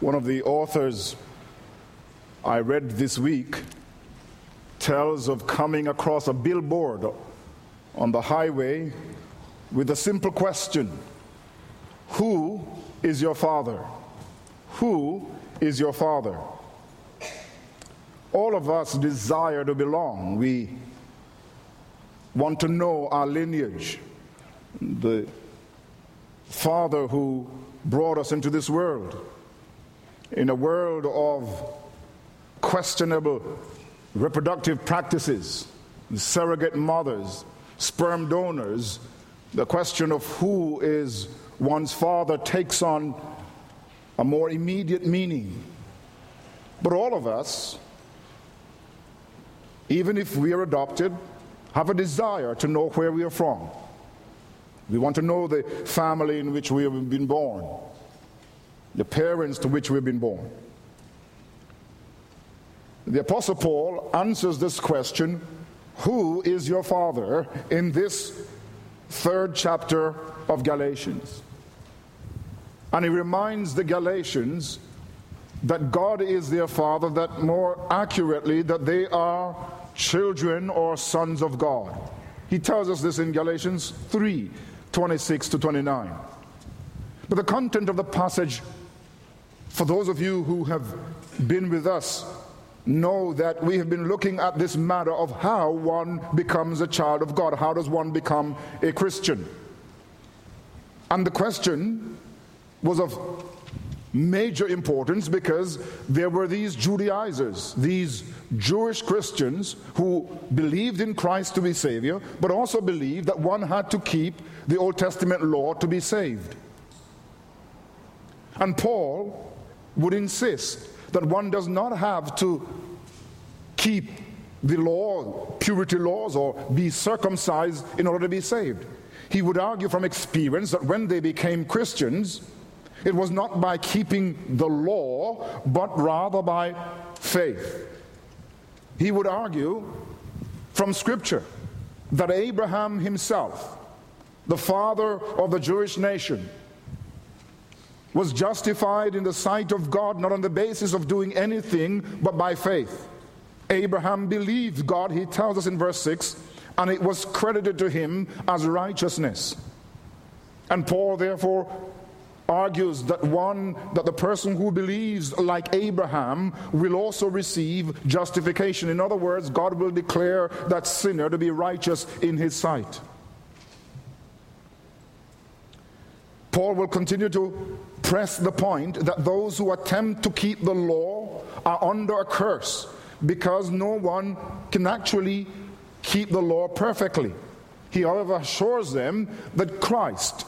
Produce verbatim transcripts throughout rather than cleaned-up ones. one of the authors I read this week tells of coming across a billboard on the highway with a simple question: who is your father? Who is your father? All of us desire to belong. We want to know our lineage, the Father who brought us into this world. In a world of questionable reproductive practices, surrogate mothers, sperm donors, the question of who is one's father takes on a more immediate meaning. But all of us, even if we are adopted, have a desire to know where we are from. We want to know the family in which we have been born, the parents to which we have been born. The Apostle Paul answers this question, who is your father, in this third chapter of Galatians. And he reminds the Galatians that God is their father, that more accurately, that they are children or sons of God. He tells us this in Galatians three, twenty-six to twenty-nine. But the content of the passage, for those of you who have been with us, know that we have been looking at this matter of how one becomes a child of God. How does one become a Christian? And the question was of major importance because there were these Judaizers, these Jewish Christians who believed in Christ to be Savior, but also believed that one had to keep the Old Testament law to be saved. And Paul would insist that one does not have to keep the law, purity laws, or be circumcised in order to be saved. He would argue from experience that when they became Christians, it was not by keeping the law, but rather by faith. He would argue from Scripture that Abraham himself, the father of the Jewish nation, was justified in the sight of God, not on the basis of doing anything, but by faith. Abraham believed God, he tells us in verse six, and it was credited to him as righteousness. And Paul therefore argues that one, that the person who believes like Abraham will also receive justification. In other words, God will declare that sinner to be righteous in his sight. Paul will continue to press the point that those who attempt to keep the law are under a curse because no one can actually keep the law perfectly. He, however, assures them that Christ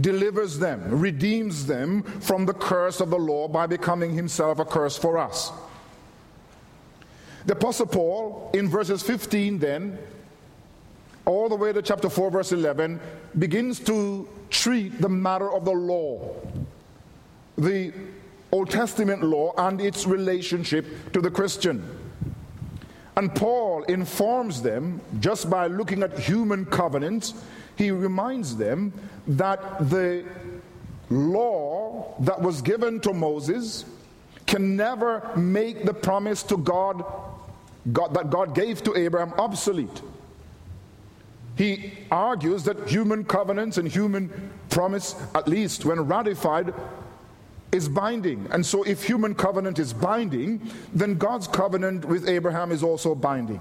delivers them, redeems them from the curse of the law by becoming himself a curse for us. The Apostle Paul, in verses fifteen then, all the way to chapter four, verse eleven, begins to treat the matter of the law, the Old Testament law, and its relationship to the Christian. And Paul informs them, just by looking at human covenants, he reminds them that the law that was given to Moses can never make the promise to God, God that God gave to Abraham obsolete. He argues that human covenants and human promise, at least when ratified, is binding. And so if human covenant is binding, then God's covenant with Abraham is also binding.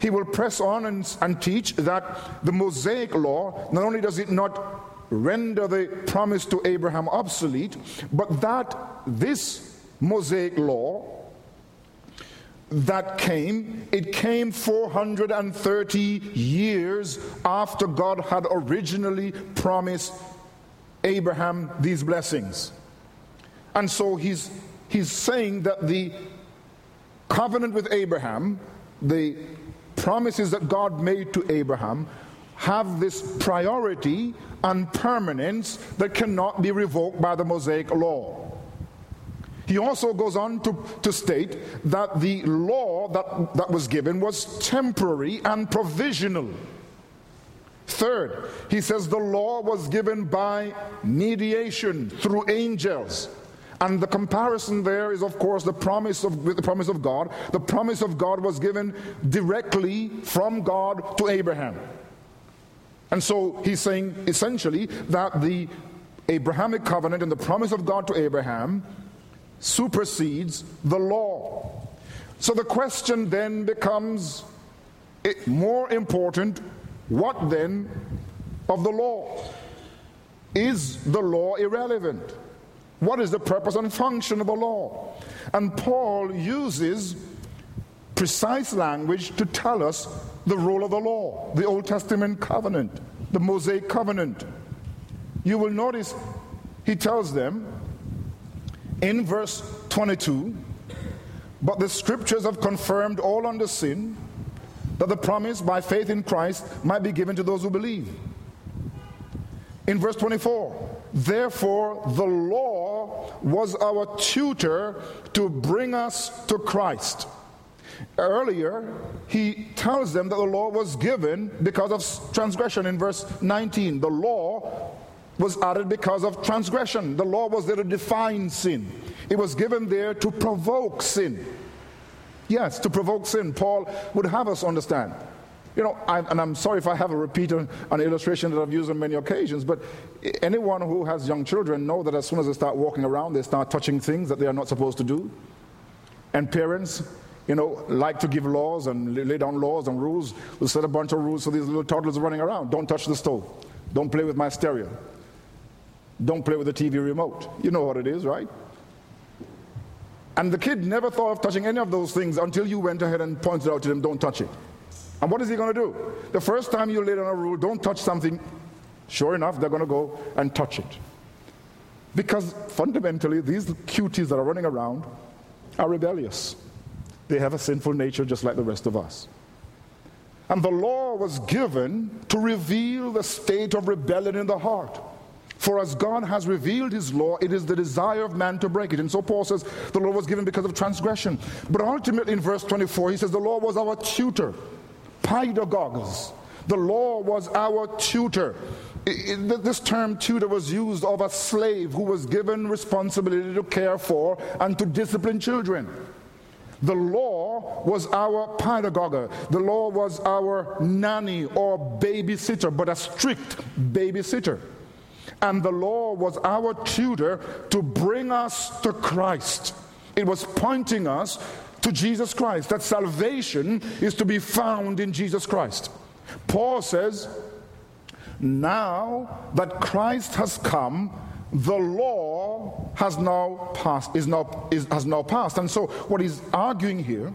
He will press on and, and teach that the Mosaic law, not only does it not render the promise to Abraham obsolete, but that this Mosaic law that came, it came four hundred thirty years after God had originally promised Abraham these blessings. And so he's, he's saying that the covenant with Abraham, the promises that God made to Abraham, have this priority and permanence that cannot be revoked by the Mosaic law. He also goes on to, to state that the law that, that was given was temporary and provisional. Third, he says the law was given by mediation through angels. And the comparison there is, of course, the promise of the promise of God. The promise of God was given directly from God to Abraham. And so he's saying essentially that the Abrahamic covenant and the promise of God to Abraham supersedes the law. So the question then becomes more important, what then of the law? Is the law irrelevant? What is the purpose and function of the law? And Paul uses precise language to tell us the role of the law, the Old Testament covenant, the Mosaic covenant. You will notice he tells them in verse twenty-two, but the scriptures have confirmed all under sin, that the promise by faith in Christ might be given to those who believe. In verse twenty-four, therefore the law was our tutor to bring us to Christ. Earlier, he tells them that the law was given because of transgression. In verse nineteen, the law was added because of transgression. The law was there to define sin. It was given there to provoke sin. Yes, to provoke sin. Paul would have us understand. You know, I, and I'm sorry if I have a repeat on an illustration that I've used on many occasions, but anyone who has young children know that as soon as they start walking around, they start touching things that they are not supposed to do. And parents, you know, like to give laws and lay down laws and rules. We'll set a bunch of rules so these little toddlers are running around. Don't touch the stove. Don't play with my stereo. Don't play with the T V remote. You know what it is, right? And the kid never thought of touching any of those things until you went ahead and pointed out to them, don't touch it. And what is he going to do? The first time you lay down a rule, don't touch something, sure enough, they're going to go and touch it. Because fundamentally, these cuties that are running around are rebellious. They have a sinful nature just like the rest of us. And the law was given to reveal the state of rebellion in the heart. For as God has revealed his law, it is the desire of man to break it. And so Paul says the law was given because of transgression. But ultimately in verse twenty-four, he says the law was our tutor. Pedagogues. The law was our tutor. This term tutor was used of a slave who was given responsibility to care for and to discipline children. The law was our pedagogue. The law was our nanny or babysitter, but a strict babysitter. And the law was our tutor to bring us to Christ. It was pointing us to Jesus Christ, that salvation is to be found in Jesus Christ. Paul says, now that Christ has come, the law has now passed, is now, is, has now passed. And so what he's arguing here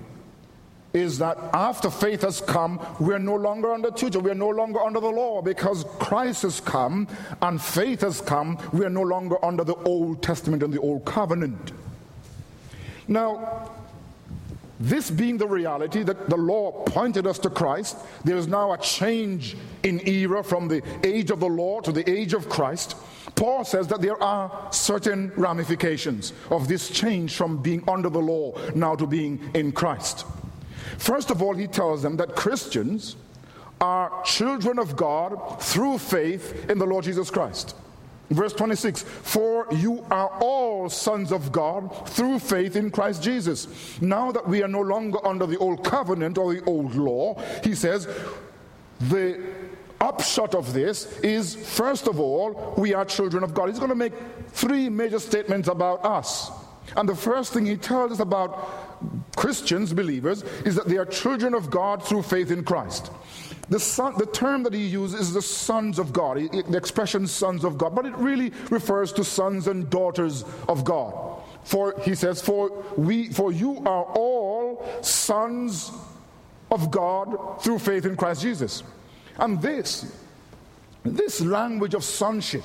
is that after faith has come, we're no longer under tutor, we're no longer under the law, because Christ has come and faith has come, we're no longer under the Old Testament and the Old Covenant. Now, this being the reality that the law pointed us to Christ, there is now a change in era from the age of the law to the age of Christ. Paul says that there are certain ramifications of this change from being under the law now to being in Christ. First of all, he tells them that Christians are children of God through faith in the Lord Jesus Christ. Verse twenty-six, for you are all sons of God through faith in Christ Jesus. Now that we are no longer under the old covenant or the old law, he says, the upshot of this is, first of all, we are children of God. He's going to make three major statements about us. And the first thing he tells us about Christians, believers, is that they are children of God through faith in Christ. The, son, the term that he uses is the sons of God, the expression sons of God, but it really refers to sons and daughters of God. For he says, for we, for you are all sons of God through faith in Christ Jesus. And this, this language of sonship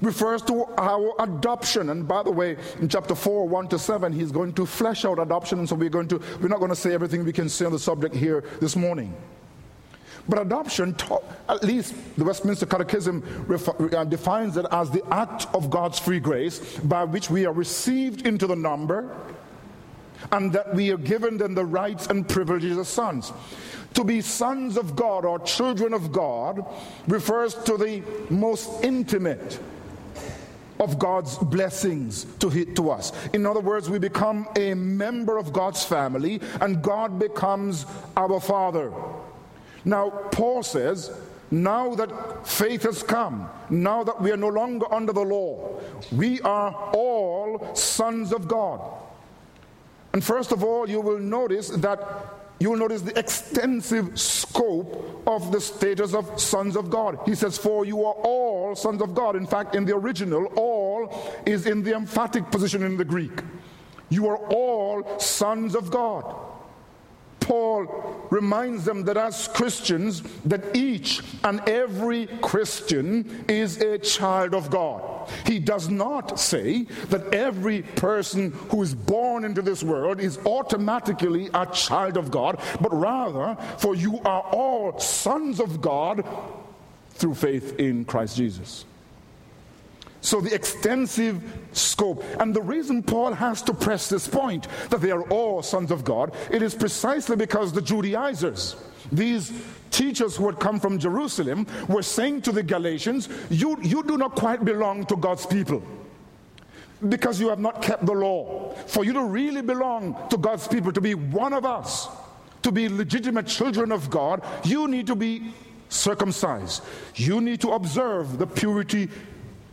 refers to our adoption. And by the way, in chapter four, one to seven, he's going to flesh out adoption, and so we're going to, we're not going to say everything we can say on the subject here this morning. But adoption, at least the Westminster Catechism defines it as the act of God's free grace by which we are received into the number and that we are given then the rights and privileges of sons. To be sons of God or children of God refers to the most intimate of God's blessings to hit to us. In other words, we become a member of God's family, and God becomes our Father. Now, Paul says, now that faith has come, now that we are no longer under the law, we are all sons of God. And first of all, you will notice that you will notice the extensive scope of the status of sons of God. He says, for you are all sons of God. In fact, in the original, all is in the emphatic position in the Greek. You are all sons of God. Paul reminds them that as Christians, that each and every Christian is a child of God. He does not say that every person who is born into this world is automatically a child of God, but rather, for you are all sons of God through faith in Christ Jesus. So the extensive scope, and the reason Paul has to press this point, that they are all sons of God, it is precisely because the Judaizers, these teachers who had come from Jerusalem, were saying to the Galatians, you, you do not quite belong to God's people, because you have not kept the law. For you to really belong to God's people, to be one of us, to be legitimate children of God, you need to be circumcised. You need to observe the purity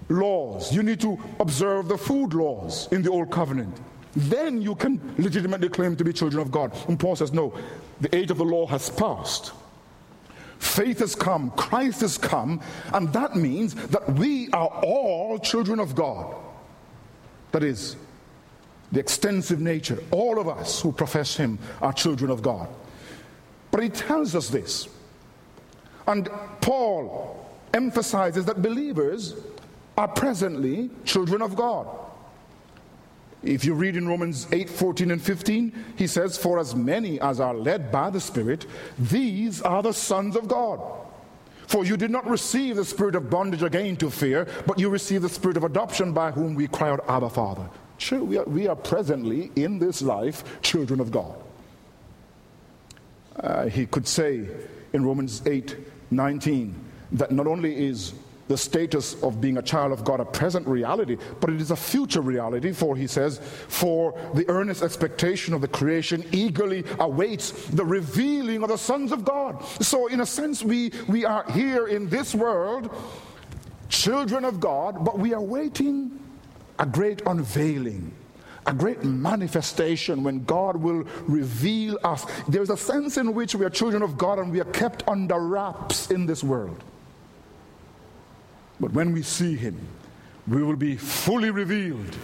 laws. You need to observe the food laws in the Old Covenant. Then you can legitimately claim to be children of God. And Paul says, no, the age of the law has passed. Faith has come, Christ has come, and that means that we are all children of God. That is, the extensive nature. All of us who profess Him are children of God. But He tells us this. And Paul emphasizes that believers are presently children of God. If you read in Romans eight, fourteen and fifteen, he says, for as many as are led by the Spirit, these are the sons of God. For you did not receive the spirit of bondage again to fear, but you received the spirit of adoption, by whom we cry out, Abba, Father. Sure, we are, we are presently in this life children of God. Uh, he could say in Romans eight, nineteen, that not only is the status of being a child of God a present reality, but it is a future reality, for he says, for the earnest expectation of the creation eagerly awaits the revealing of the sons of God. So in a sense, we, we are here in this world, children of God, but we are waiting a great unveiling, a great manifestation when God will reveal us. There is a sense in which we are children of God and we are kept under wraps in this world. But when we see Him, we will be fully revealed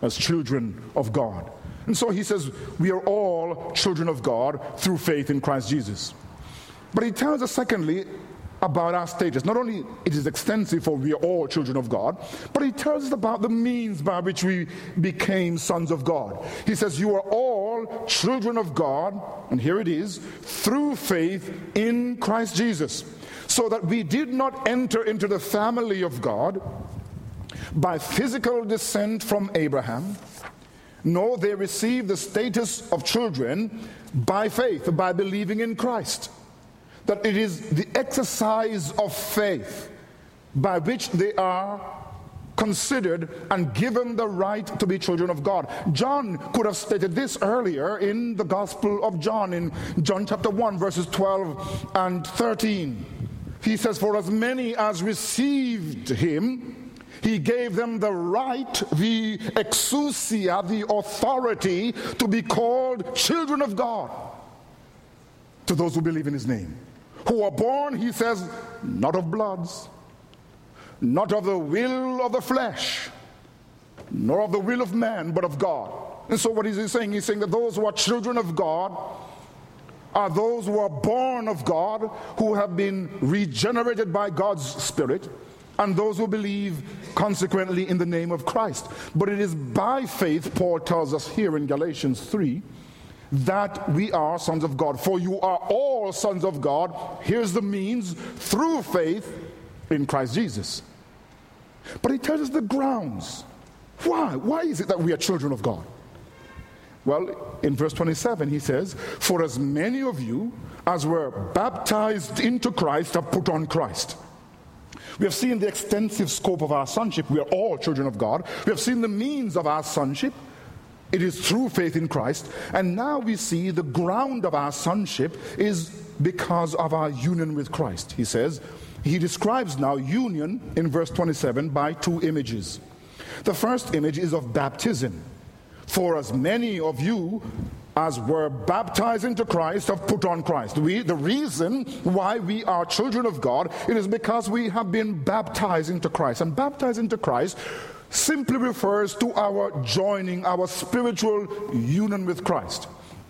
as children of God. And so he says, we are all children of God through faith in Christ Jesus. But he tells us, secondly, about our status. Not only it is extensive, for we are all children of God, but he tells us about the means by which we became sons of God. He says, you are all children of God, and here it is, through faith in Christ Jesus. So that we did not enter into the family of God by physical descent from Abraham. No, they received the status of children by faith, by believing in Christ. That it is the exercise of faith by which they are considered and given the right to be children of God. John could have stated this earlier in the Gospel of John, in John chapter one, verses twelve and thirteen. He says, for as many as received Him, He gave them the right, the exousia, the authority to be called children of God, to those who believe in His name, who are born, he says, not of bloods, not of the will of the flesh, nor of the will of man, but of God. And so what is he saying? He's saying that those who are children of God are those who are born of God, who have been regenerated by God's Spirit, and those who believe consequently in the name of Christ. But it is by faith, Paul tells us here in Galatians three, that we are sons of God. For you are all sons of God. Here's the means, through faith in Christ Jesus. But he tells us the grounds. Why? Why is it that we are children of God? Well, in verse twenty-seven he says, for as many of you as were baptized into Christ have put on Christ. We have seen the extensive scope of our sonship. We are all children of God. We have seen the means of our sonship. It is through faith in Christ. And now we see the ground of our sonship is because of our union with Christ. He says, he describes now union in verse twenty-seven by two images. The first image is of baptism. For as many of you as were baptized into Christ have put on Christ. We, the reason why we are children of God, it is because we have been baptized into Christ. And baptized into Christ simply refers to our joining, our spiritual union with Christ.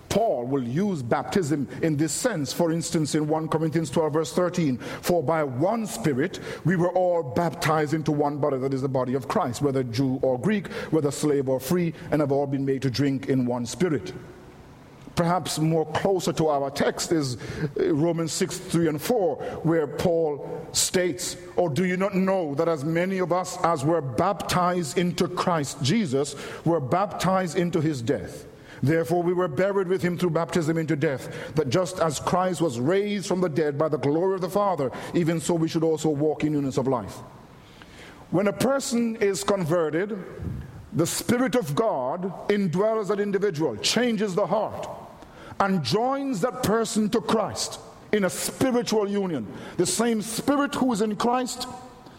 Paul will use baptism in this sense, for instance, in First Corinthians twelve, verse thirteen, for by one Spirit we were all baptized into one body, that is the body of Christ, whether Jew or Greek, whether slave or free, and have all been made to drink in one Spirit. Perhaps more closer to our text is Romans six, three and four, where Paul states, or do you not know that as many of us as were baptized into Christ Jesus were baptized into his death? Therefore we were buried with him through baptism into death, that just as Christ was raised from the dead by the glory of the Father, even so we should also walk in newness of life. When a person is converted, the Spirit of God indwells that individual, changes the heart, and joins that person to Christ in a spiritual union. The same Spirit who is in Christ,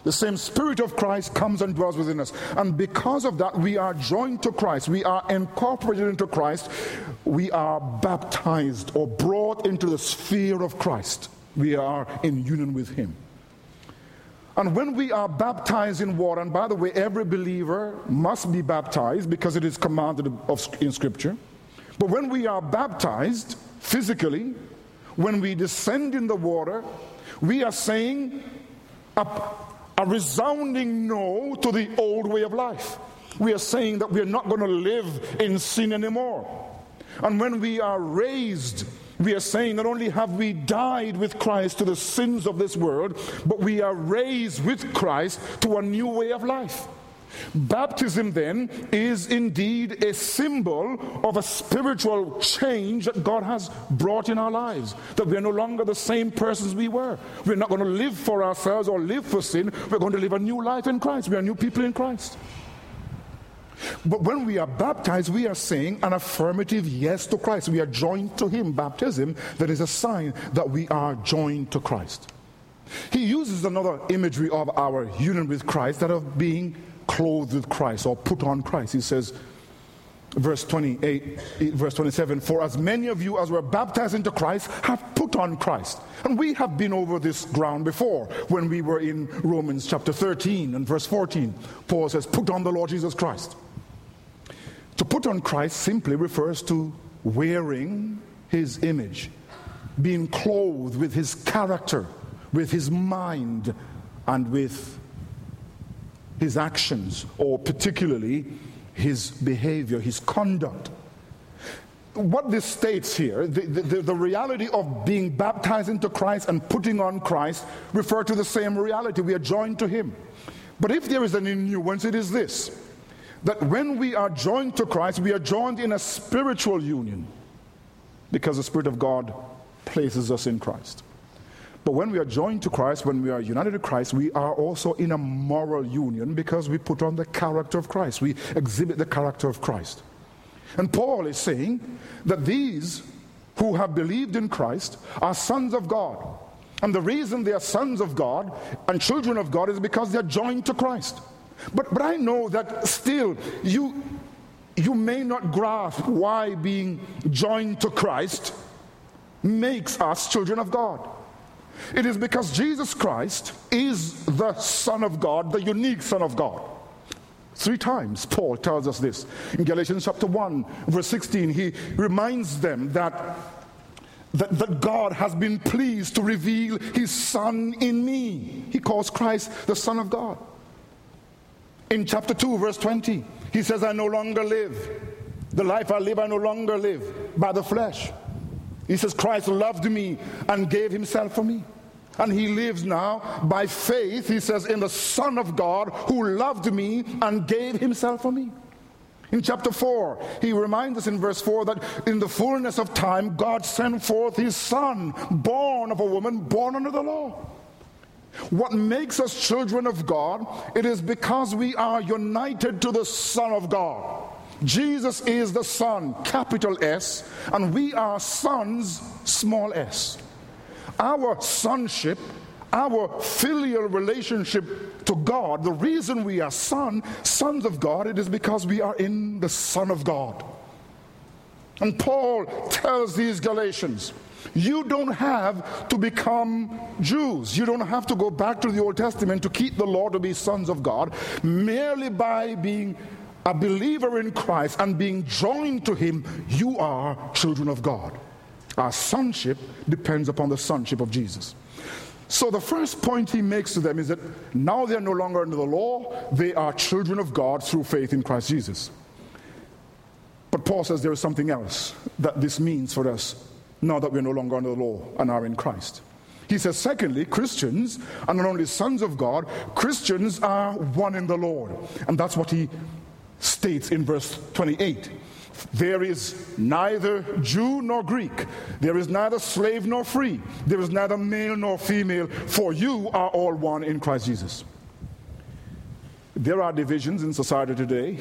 the same Spirit of Christ comes and dwells within us. And because of that, we are joined to Christ. We are incorporated into Christ. We are baptized or brought into the sphere of Christ. We are in union with him. And when we are baptized in water, and by the way, every believer must be baptized because it is commanded of, in Scripture. But when we are baptized physically, when we descend in the water, we are saying a, a resounding no to the old way of life. We are saying that we are not going to live in sin anymore. And when we are raised, we are saying not only have we died with Christ to the sins of this world, but we are raised with Christ to a new way of life. Baptism then is indeed a symbol of a spiritual change that God has brought in our lives, that we are no longer the same persons we were. We're not going to live for ourselves or live for sin. We're going to live a new life in Christ. We are new people in Christ. But when we are baptized, we are saying an affirmative yes to Christ. We are joined to him. Baptism, that is a sign that we are joined to Christ. He uses another imagery of our union with Christ, that of being clothed with Christ or put on Christ. He says, verse twenty-eight, verse twenty-seven, for as many of you as were baptized into Christ have put on Christ. And we have been over this ground before when we were in Romans chapter thirteen and verse fourteen. Paul says, put on the Lord Jesus Christ. To put on Christ simply refers to wearing his image, being clothed with his character, with his mind, and with his actions, or particularly his behavior, his conduct. What this states here, the, the, the reality of being baptized into Christ and putting on Christ refer to the same reality. We are joined to him. But if there is an nuance, it is this, that when we are joined to Christ, we are joined in a spiritual union because the Spirit of God places us in Christ. But when we are joined to Christ, when we are united to Christ, we are also in a moral union because we put on the character of Christ. We exhibit the character of Christ. And Paul is saying that these who have believed in Christ are sons of God. And the reason they are sons of God and children of God is because they are joined to Christ. But but I know that still you, you may not grasp why being joined to Christ makes us children of God. It is because Jesus Christ is the Son of God, the unique Son of God. Three times Paul tells us this. In Galatians chapter one, verse sixteen, he reminds them that, that, that God has been pleased to reveal his Son in me. He calls Christ the Son of God. In chapter two, verse twenty, he says, I no longer live. The life I live, I no longer live by the flesh. He says, Christ loved me and gave himself for me. And he lives now by faith, he says, in the Son of God who loved me and gave himself for me. In chapter four, he reminds us in verse four that in the fullness of time, God sent forth his Son, born of a woman, born under the law. What makes us children of God? It is because we are united to the Son of God. Jesus is the Son, capital S, and we are sons, small s. Our sonship, our filial relationship to God, the reason we are son, sons of God, it is because we are in the Son of God. And Paul tells these Galatians, you don't have to become Jews. You don't have to go back to the Old Testament to keep the law to be sons of God. Merely by being a believer in Christ and being joined to him, you are children of God. Our sonship depends upon the sonship of Jesus. So the first point he makes to them is that now they are no longer under the law. They are children of God through faith in Christ Jesus. But Paul says there is something else that this means for us now that we are no longer under the law and are in Christ. He says, secondly, Christians are not only sons of God, Christians are one in the Lord. And that's what he states in verse twenty-eight. There is neither Jew nor Greek. There is neither slave nor free. There is neither male nor female, for you are all one in Christ Jesus. There are divisions in society today,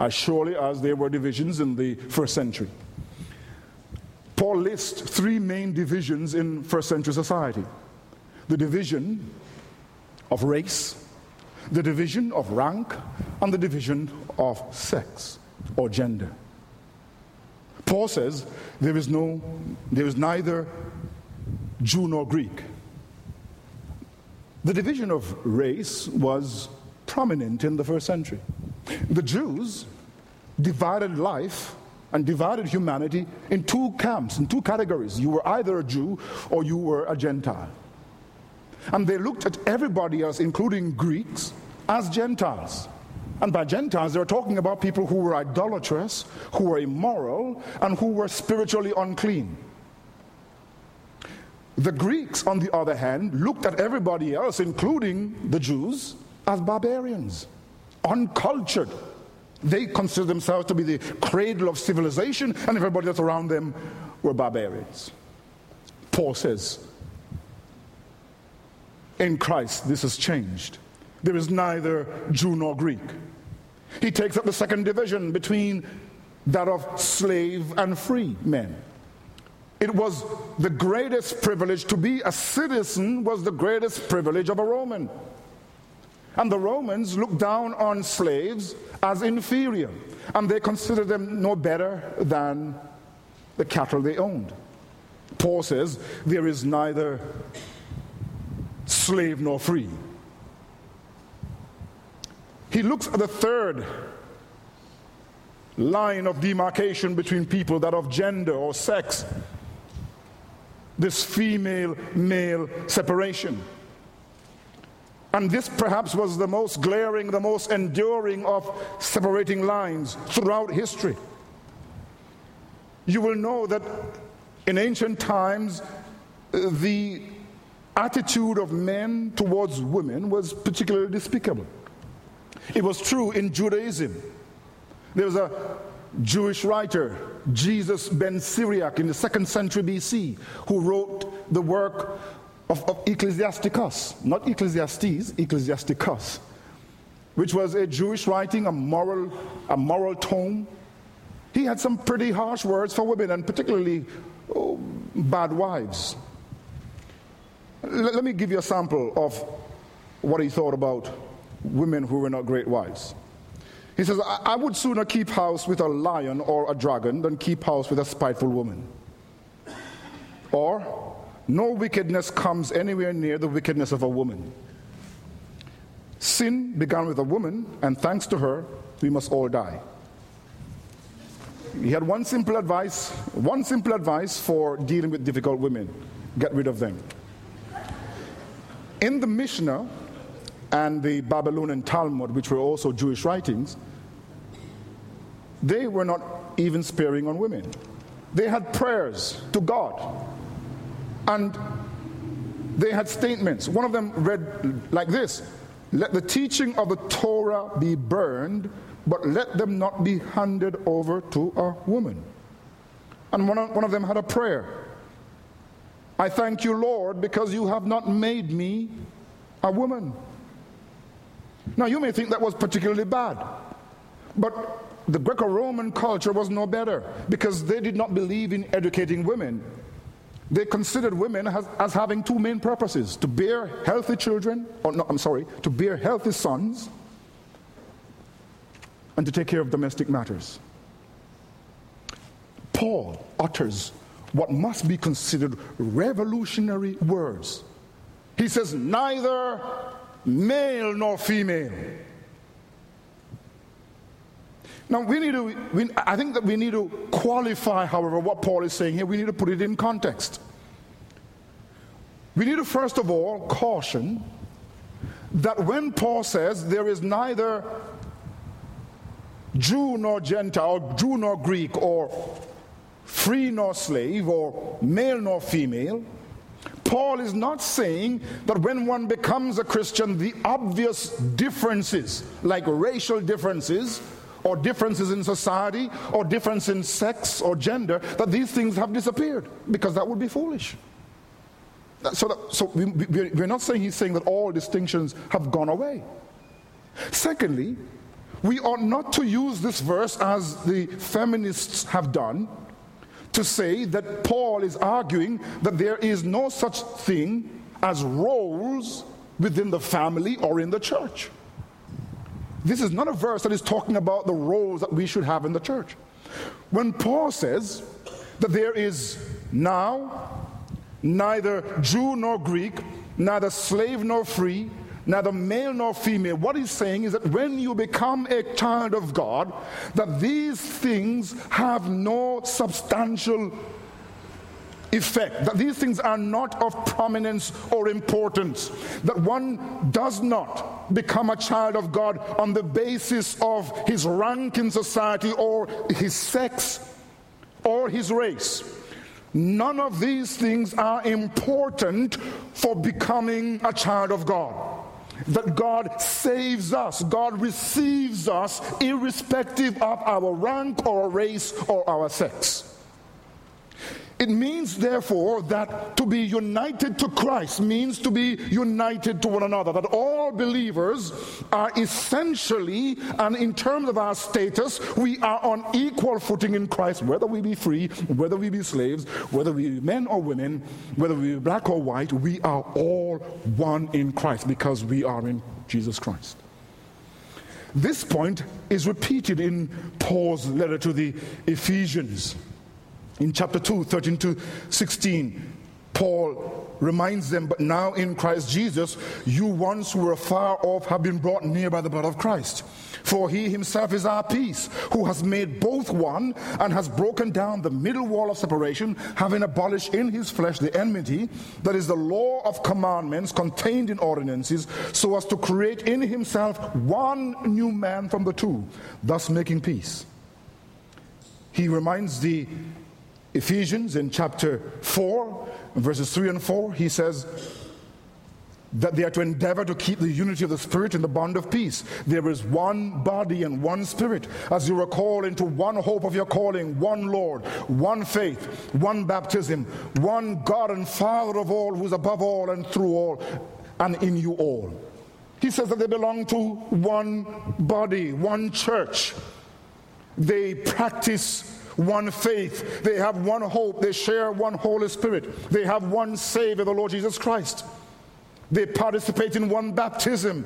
as surely as there were divisions in the first century. Paul lists three main divisions in first century society. The division of race, the division of rank, and the division of sex or gender. Paul says there is no, there is neither Jew nor Greek. The division of race was prominent in the first century. The Jews divided life and divided humanity in two camps, in two categories. You were either a Jew or you were a Gentile. And they looked at everybody else, including Greeks, as Gentiles. And by Gentiles, they were talking about people who were idolatrous, who were immoral, and who were spiritually unclean. The Greeks, on the other hand, looked at everybody else, including the Jews, as barbarians, uncultured. They considered themselves to be the cradle of civilization, and everybody that's around them were barbarians. Paul says, in Christ, this has changed. There is neither Jew nor Greek. He takes up the second division between that of slave and free men. It was the greatest privilege to be a citizen, was the greatest privilege of a Roman. And the Romans looked down on slaves as inferior, and they considered them no better than the cattle they owned. Paul says, there is neither slave nor free. He looks at the third line of demarcation between people, that of gender or sex, this female-male separation. And this perhaps was the most glaring, the most enduring of separating lines throughout history. You will know that in ancient times, the attitude of men towards women was particularly despicable. It was true in Judaism. There was a Jewish writer, Jesus Ben Syriac, in the second century B C, who wrote the work of, of Ecclesiasticus, not Ecclesiastes, Ecclesiasticus, which was a Jewish writing, a moral, a moral tome. He had some pretty harsh words for women, and particularly oh, bad wives. L- let me give you a sample of what he thought about women who were not great wives. He says, I, I would sooner keep house with a lion or a dragon than keep house with a spiteful woman. Or, no wickedness comes anywhere near the wickedness of a woman. Sin began with a woman, and thanks to her, we must all die. He had one simple advice, one simple advice for dealing with difficult women. Get rid of them. In the Mishnah and the Babylonian Talmud, which were also Jewish writings, they were not even sparing on women. They had prayers to God, and they had statements. One of them read like this: let the teaching of the Torah be burned, but let them not be handed over to a woman. And one of, one of them had a prayer: I thank you, Lord, because you have not made me a woman. Now you may think that was particularly bad, but the Greco-Roman culture was no better, because they did not believe in educating women. They considered women as, as having two main purposes: to bear healthy children, or no, I'm sorry, to bear healthy sons, and to take care of domestic matters. Paul utters what must be considered revolutionary words. He says, neither male nor female. Now, we need to, we, I think that we need to qualify, however, what Paul is saying here. We need to put it in context. We need to, first of all, caution that when Paul says there is neither Jew nor Gentile, Jew nor Greek, or free nor slave, or male nor female, Paul is not saying that when one becomes a Christian, the obvious differences, like racial differences, or differences in society, or difference in sex or gender, that these things have disappeared, because that would be foolish. So, that, so we, we're not saying he's saying that all distinctions have gone away. Secondly, we ought not to use this verse, as the feminists have done, to say that Paul is arguing that there is no such thing as roles within the family or in the church. This is not a verse that is talking about the roles that we should have in the church. When Paul says that there is now neither Jew nor Greek, neither slave nor free, neither male nor female, what he's saying is that when you become a child of God, that these things have no substantial effect, that these things are not of prominence or importance, that one does not become a child of God on the basis of his rank in society or his sex or his race. None of these things are important for becoming a child of God. That God saves us, God receives us irrespective of our rank or race or our sex. It means, therefore, that to be united to Christ means to be united to one another, that all believers are essentially, and in terms of our status, we are on equal footing in Christ, whether we be free, whether we be slaves, whether we be men or women, whether we be black or white, we are all one in Christ, because we are in Jesus Christ. This point is repeated in Paul's letter to the Ephesians. In chapter two, thirteen to sixteen, Paul reminds them, but now in Christ Jesus, you once who were far off have been brought near by the blood of Christ. For he himself is our peace, who has made both one and has broken down the middle wall of separation, having abolished in his flesh the enmity, that is the law of commandments contained in ordinances, so as to create in himself one new man from the two, thus making peace. He reminds the Ephesians in chapter four, verses three and four, he says that they are to endeavor to keep the unity of the Spirit in the bond of peace. There is one body and one Spirit, as you were called into one hope of your calling, one Lord, one faith, one baptism, one God and Father of all, who is above all and through all and in you all. He says that they belong to one body, one church. They practice one faith, they have one hope, they share one Holy Spirit, they have one Savior, the Lord Jesus Christ, they participate in one baptism,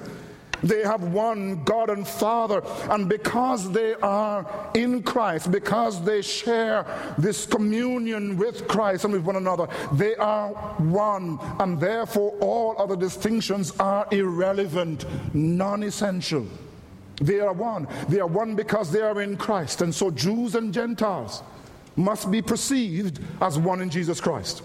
they have one God and Father, and because they are in Christ, because they share this communion with Christ and with one another, they are one, and therefore all other distinctions are irrelevant, non-essential. They are one. They are one because they are in Christ. And so Jews and Gentiles must be perceived as one in Jesus Christ.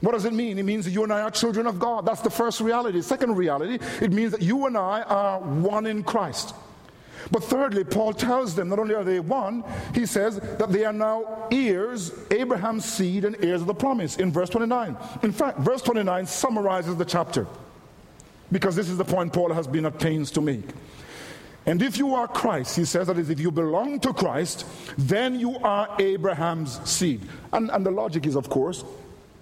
What does it mean? It means that you and I are children of God. That's the first reality. Second reality, it means that you and I are one in Christ. But thirdly, Paul tells them not only are they one, he says that they are now heirs, Abraham's seed and heirs of the promise, in verse twenty-nine. In fact, verse twenty-nine summarizes the chapter, because this is the point Paul has been at pains to make. And if you are Christ, he says, that is, if you belong to Christ, then you are Abraham's seed. And, and the logic is, of course,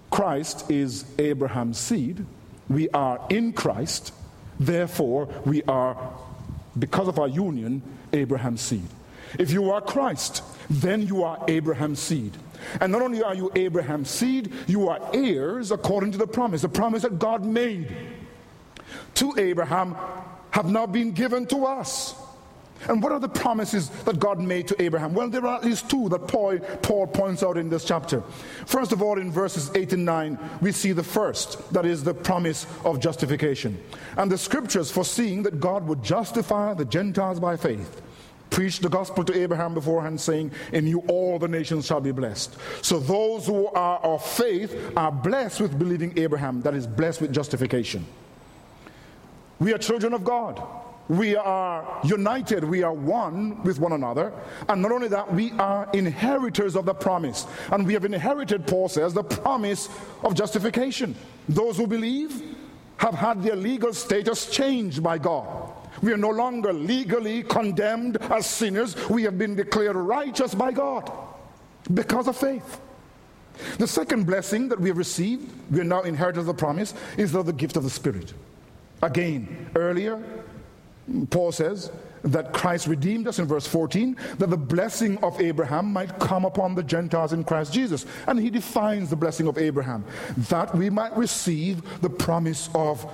Christ is Abraham's seed, we are in Christ, therefore we are, because of our union, Abraham's seed. If you are Christ, then you are Abraham's seed. And not only are you Abraham's seed, you are heirs according to the promise. The promise that God made to Abraham have now been given to us. And what are the promises that God made to Abraham? Well, there are at least two that Paul, Paul points out in this chapter. First of all, in verses eight and nine, we see the first, that is the promise of justification. And the scriptures, foreseeing that God would justify the Gentiles by faith, preached the gospel to Abraham beforehand, saying, in you all the nations shall be blessed. So those who are of faith are blessed with believing Abraham, that is, blessed with justification. We are children of God. We are united. We are one with one another. And not only that, we are inheritors of the promise. And we have inherited, Paul says, the promise of justification. Those who believe have had their legal status changed by God. We are no longer legally condemned as sinners. We have been declared righteous by God because of faith. The second blessing that we have received, we are now inheritors of the promise, is of the gift of the Spirit. Again, earlier, Paul says that Christ redeemed us in verse fourteen, that the blessing of Abraham might come upon the Gentiles in Christ Jesus. And he defines the blessing of Abraham, that we might receive the promise of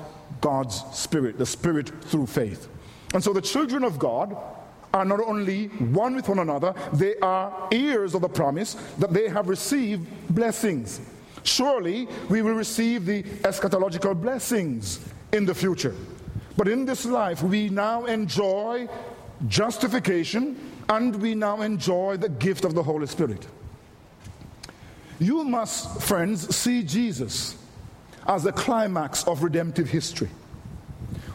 God's Spirit, the Spirit through faith. And so the children of God are not only one with one another, they are heirs of the promise, that they have received blessings. Surely we will receive the eschatological blessings in the future. But in this life, we now enjoy justification, and we now enjoy the gift of the Holy Spirit. You must, friends, see Jesus as the climax of redemptive history.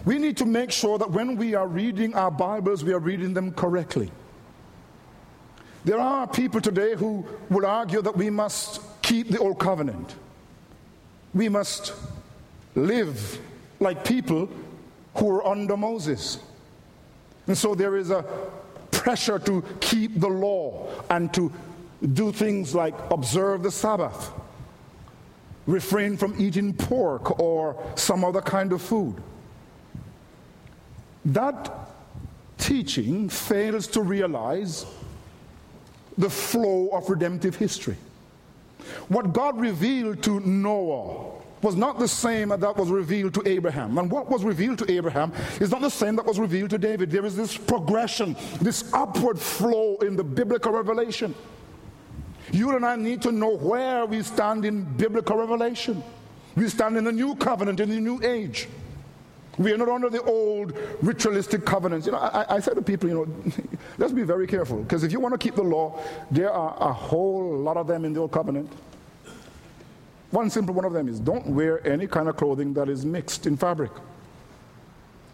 We need to make sure that when we are reading our Bibles, we are reading them correctly. There are people today who would argue that we must keep the old covenant. We must live like people who were under Moses. And so there is a pressure to keep the law and to do things like observe the Sabbath, refrain from eating pork or some other kind of food. That teaching fails to realize the flow of redemptive history. What God revealed to Noah was not the same that was revealed to Abraham. And what was revealed to Abraham is not the same that was revealed to David. There is this progression, this upward flow in the biblical revelation. You and I need to know where we stand in biblical revelation. We stand in the new covenant, in the new age. We are not under the old ritualistic covenants. You know, I, I say to people, you know, let's be very careful, because if you want to keep the law, there are a whole lot of them in the old covenant. One simple one of them is, don't wear any kind of clothing that is mixed in fabric.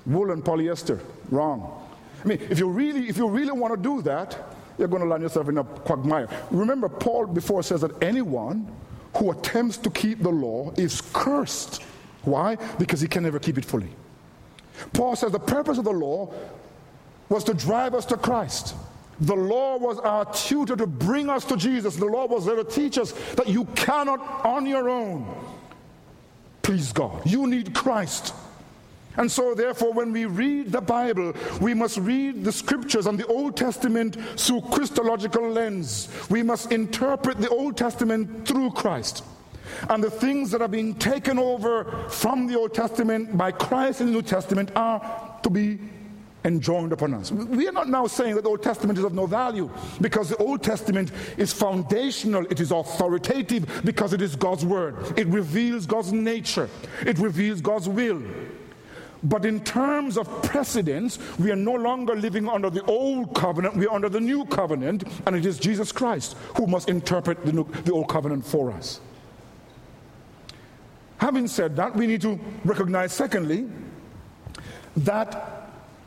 Wool and polyester, wrong. I mean, if you really, if you really want to do that, you're going to land yourself in a quagmire. Remember, Paul before says that anyone who attempts to keep the law is cursed. Why? Because he can never keep it fully. Paul says the purpose of the law was to drive us to Christ. The law was our tutor to bring us to Jesus. The law was there to teach us that you cannot on your own please God. You need Christ. And so therefore, when we read the Bible, we must read the scriptures and the Old Testament through Christological lens. We must interpret the Old Testament through Christ. And the things that are being taken over from the Old Testament by Christ in the New Testament are to be enjoined upon us. We are not now saying that the Old Testament is of no value, because the Old Testament is foundational, it is authoritative, because it is God's word. It reveals God's nature, it reveals God's will. But in terms of precedence, we are no longer living under the old covenant, we are under the new covenant, and it is Jesus Christ who must interpret the, new, the old covenant for us. Having said that, we need to recognize, secondly, that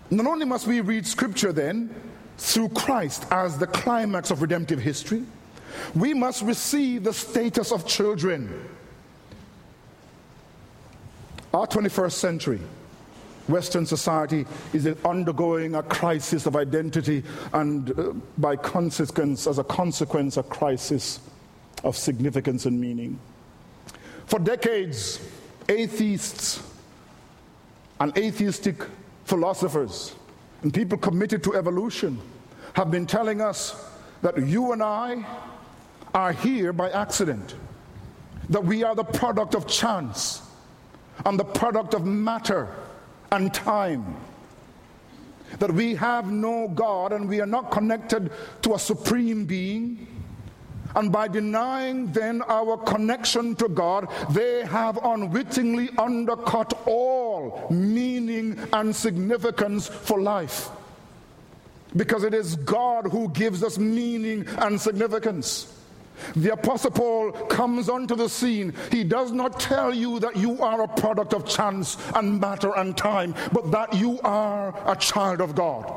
not only must we read Scripture then through Christ as the climax of redemptive history, we must receive the status of children. Our twenty-first century Western society is undergoing a crisis of identity, and uh, by consequence, as a consequence, a crisis of significance and meaning. For decades, atheists and atheistic philosophers and people committed to evolution have been telling us that you and I are here by accident, that we are the product of chance and the product of matter and time, that we have no God and we are not connected to a supreme being. And by denying then our connection to God, they have unwittingly undercut all meaning and significance for life. Because it is God who gives us meaning and significance. The Apostle Paul comes onto the scene. He does not tell you that you are a product of chance and matter and time, but that you are a child of God,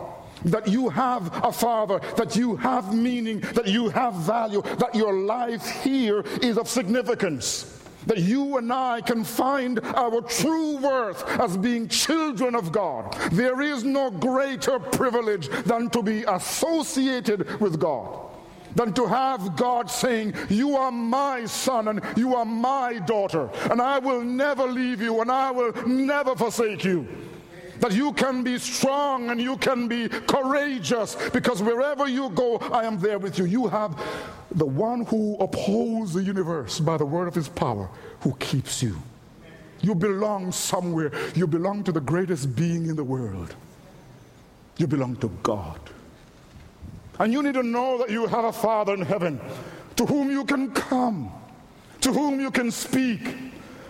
that you have a father, that you have meaning, that you have value, that your life here is of significance, that you and I can find our true worth as being children of God. There is no greater privilege than to be associated with God, than to have God saying, you are my son and you are my daughter, and I will never leave you and I will never forsake you. That you can be strong and you can be courageous, because wherever you go, I am there with you. You have the one who upholds the universe by the word of his power, who keeps you. You belong somewhere. You belong to the greatest being in the world. You belong to God. And you need to know that you have a Father in heaven to whom you can come, to whom you can speak,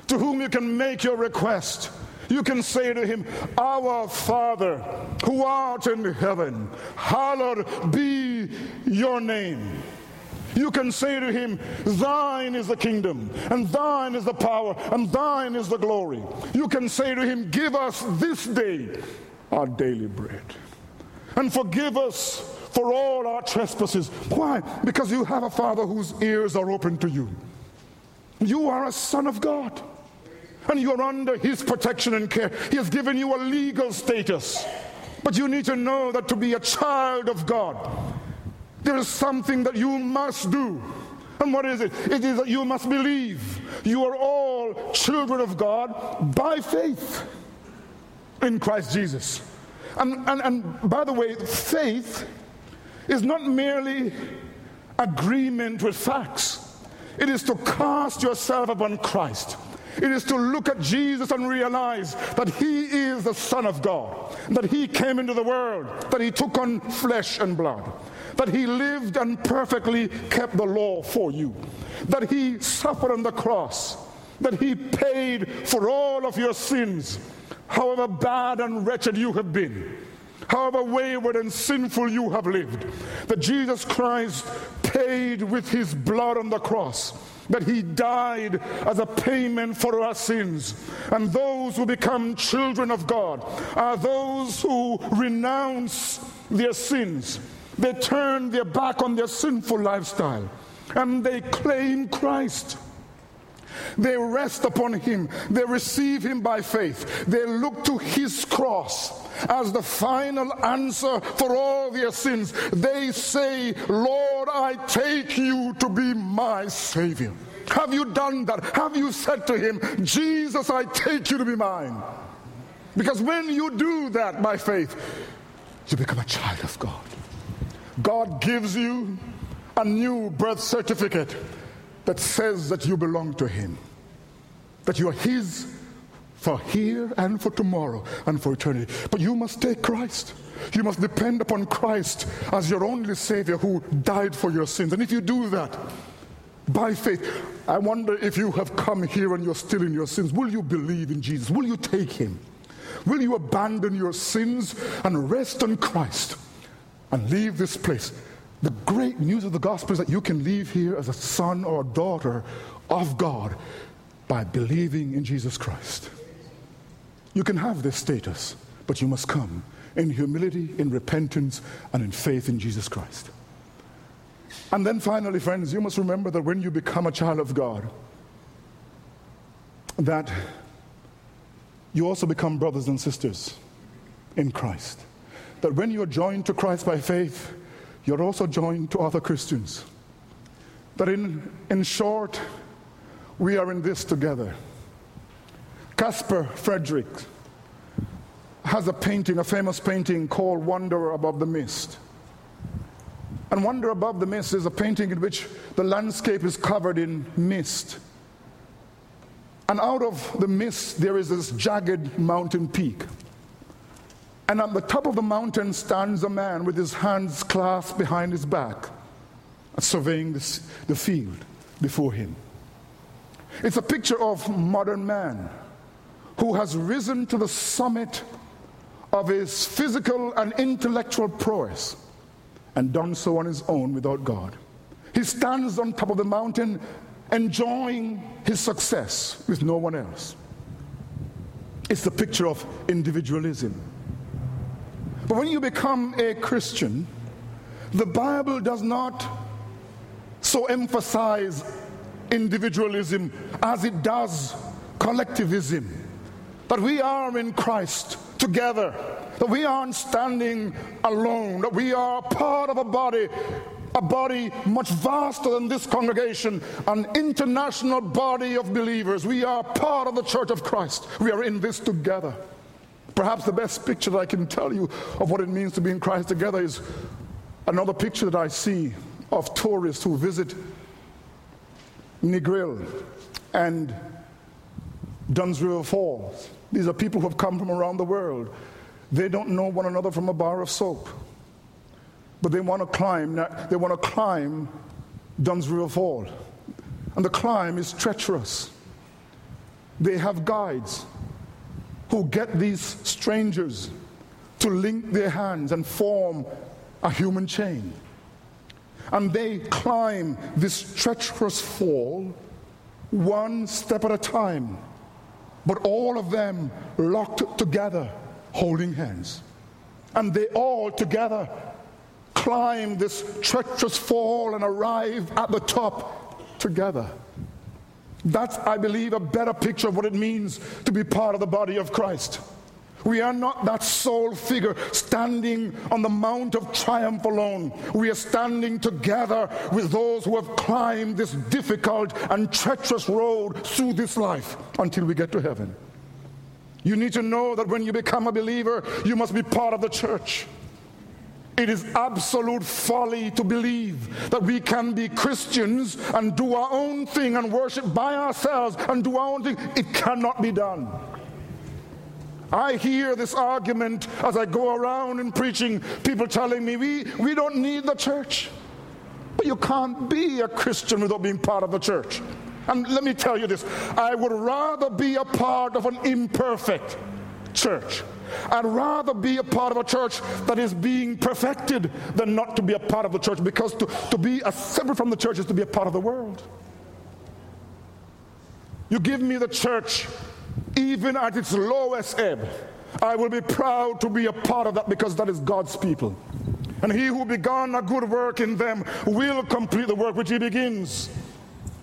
to whom you can make your request. You can say to him, our Father who art in heaven, hallowed be your name. You can say to him, thine is the kingdom, and thine is the power, and thine is the glory. You can say to him, give us this day our daily bread, and forgive us for all our trespasses. Why? Because you have a Father whose ears are open to you. You are a son of God, and you're under his protection and care. He has given you a legal status. But you need to know that to be a child of God, there is something that you must do. And what is it? It is that you must believe. You are all children of God by faith in Christ Jesus. And, and, and by the way, faith is not merely agreement with facts. It is to cast yourself upon Christ. It is to look at Jesus and realize that he is the Son of God, that he came into the world, that he took on flesh and blood, that he lived and perfectly kept the law for you, that he suffered on the cross, that he paid for all of your sins, however bad and wretched you have been, however wayward and sinful you have lived, that Jesus Christ paid with his blood on the cross, that he died as a payment for our sins. And those who become children of God are those who renounce their sins. They turn their back on their sinful lifestyle, and they claim Christ. They rest upon him. They receive him by faith. They look to his cross as the final answer for all their sins. They say, Lord, I take you to be my Savior. Have you done that? Have you said to him, Jesus, I take you to be mine? Because when you do that by faith, you become a child of God. God gives you a new birth certificate that says that you belong to him, that you are his for here and for tomorrow and for eternity. But you must take Christ. You must depend upon Christ as your only Savior who died for your sins. And if you do that by faith, I wonder if you have come here and you're still in your sins. Will you believe in Jesus? Will you take him? Will you abandon your sins and rest on Christ and leave this place? The great news of the gospel is that you can leave here as a son or a daughter of God by believing in Jesus Christ. You can have this status, but you must come in humility, in repentance, and in faith in Jesus Christ. And then finally, friends, you must remember that when you become a child of God, that you also become brothers and sisters in Christ. That when you are joined to Christ by faith, you're also joined to other Christians. That in, in short, we are in this together. Caspar Frederick has a painting, a famous painting called Wanderer Above the Mist. And Wanderer Above the Mist is a painting in which the landscape is covered in mist. And out of the mist, there is this jagged mountain peak. And on the top of the mountain stands a man with his hands clasped behind his back, surveying this, the field before him. It's a picture of modern man who has risen to the summit of his physical and intellectual prowess and done so on his own without God. He stands on top of the mountain enjoying his success with no one else. It's the picture of individualism. But when you become a Christian, the Bible does not so emphasize individualism as it does collectivism. That we are in Christ together, that we aren't standing alone, that we are part of a body, a body much vaster than this congregation, an international body of believers. We are part of the Church of Christ. We are in this together. Perhaps the best picture that I can tell you of what it means to be in Christ together is another picture that I see of tourists who visit Negril and Dunn's River Falls. These are people who have come from around the world. They don't know one another from a bar of soap, but they want to climb. They want to climb Dunn's River Falls, and the climb is treacherous. They have guides who get these strangers to link their hands and form a human chain, and they climb this treacherous fall one step at a time, but all of them locked together, holding hands. And they all together climb this treacherous fall and arrive at the top together. That's, I believe, a better picture of what it means to be part of the body of Christ. We are not that sole figure standing on the Mount of Triumph alone. We are standing together with those who have climbed this difficult and treacherous road through this life until we get to heaven. You need to know that when you become a believer, you must be part of the church. It is absolute folly to believe that we can be Christians and do our own thing and worship by ourselves and do our own thing. It cannot be done. I hear this argument as I go around in preaching, people telling me, we, we don't need the church. But you can't be a Christian without being part of the church. And let me tell you this, I would rather be a part of an imperfect church. I'd rather be a part of a church that is being perfected than not to be a part of the church, because to, to be a separate from the church is to be a part of the world. You give me the church, even at its lowest ebb, I will be proud to be a part of that, because that is God's people. And he who began a good work in them will complete the work which he begins.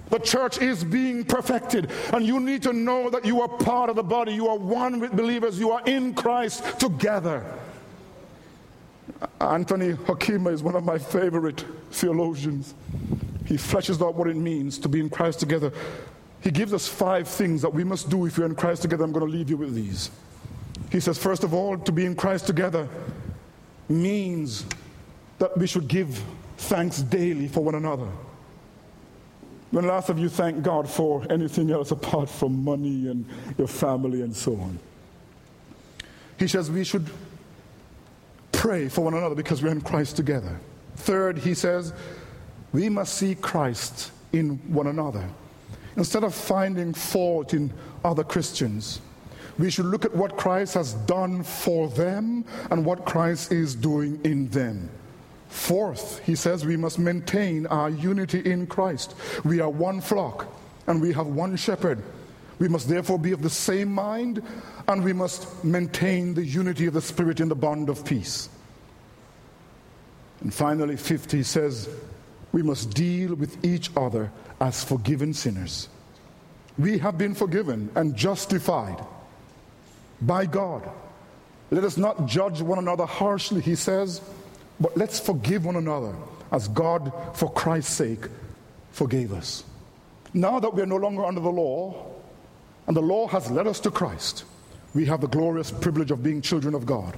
The church is being perfected, and you need to know that you are part of the body. You are one with believers. You are in Christ together. Anthony Hakima is one of my favorite theologians. He fleshes out what it means to be in Christ together. He gives us five things that we must do if we're in Christ together. I'm going to leave you with these. He says, first of all, to be in Christ together means that we should give thanks daily for one another. When last have you thanked God for anything else apart from money and your family and so on? He says we should pray for one another because we're in Christ together. Third, he says, we must see Christ in one another. Instead of finding fault in other Christians, we should look at what Christ has done for them and what Christ is doing in them. Fourth, he says we must maintain our unity in Christ. We are one flock and we have one shepherd. We must therefore be of the same mind, and we must maintain the unity of the Spirit in the bond of peace. And finally, fifth, he says we must deal with each other as forgiven sinners. We have been forgiven and justified by God. Let us not judge one another harshly, he says, but let's forgive one another as God, for Christ's sake, forgave us. Now that we are no longer under the law, and the law has led us to Christ, we have the glorious privilege of being children of God.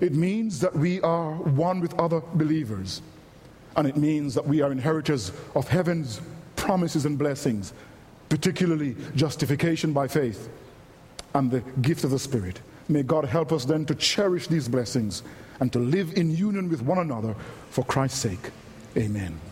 It means that we are one with other believers, and it means that we are inheritors of heaven's promises and blessings, particularly justification by faith and the gift of the Spirit. May God help us then to cherish these blessings and to live in union with one another for Christ's sake. Amen.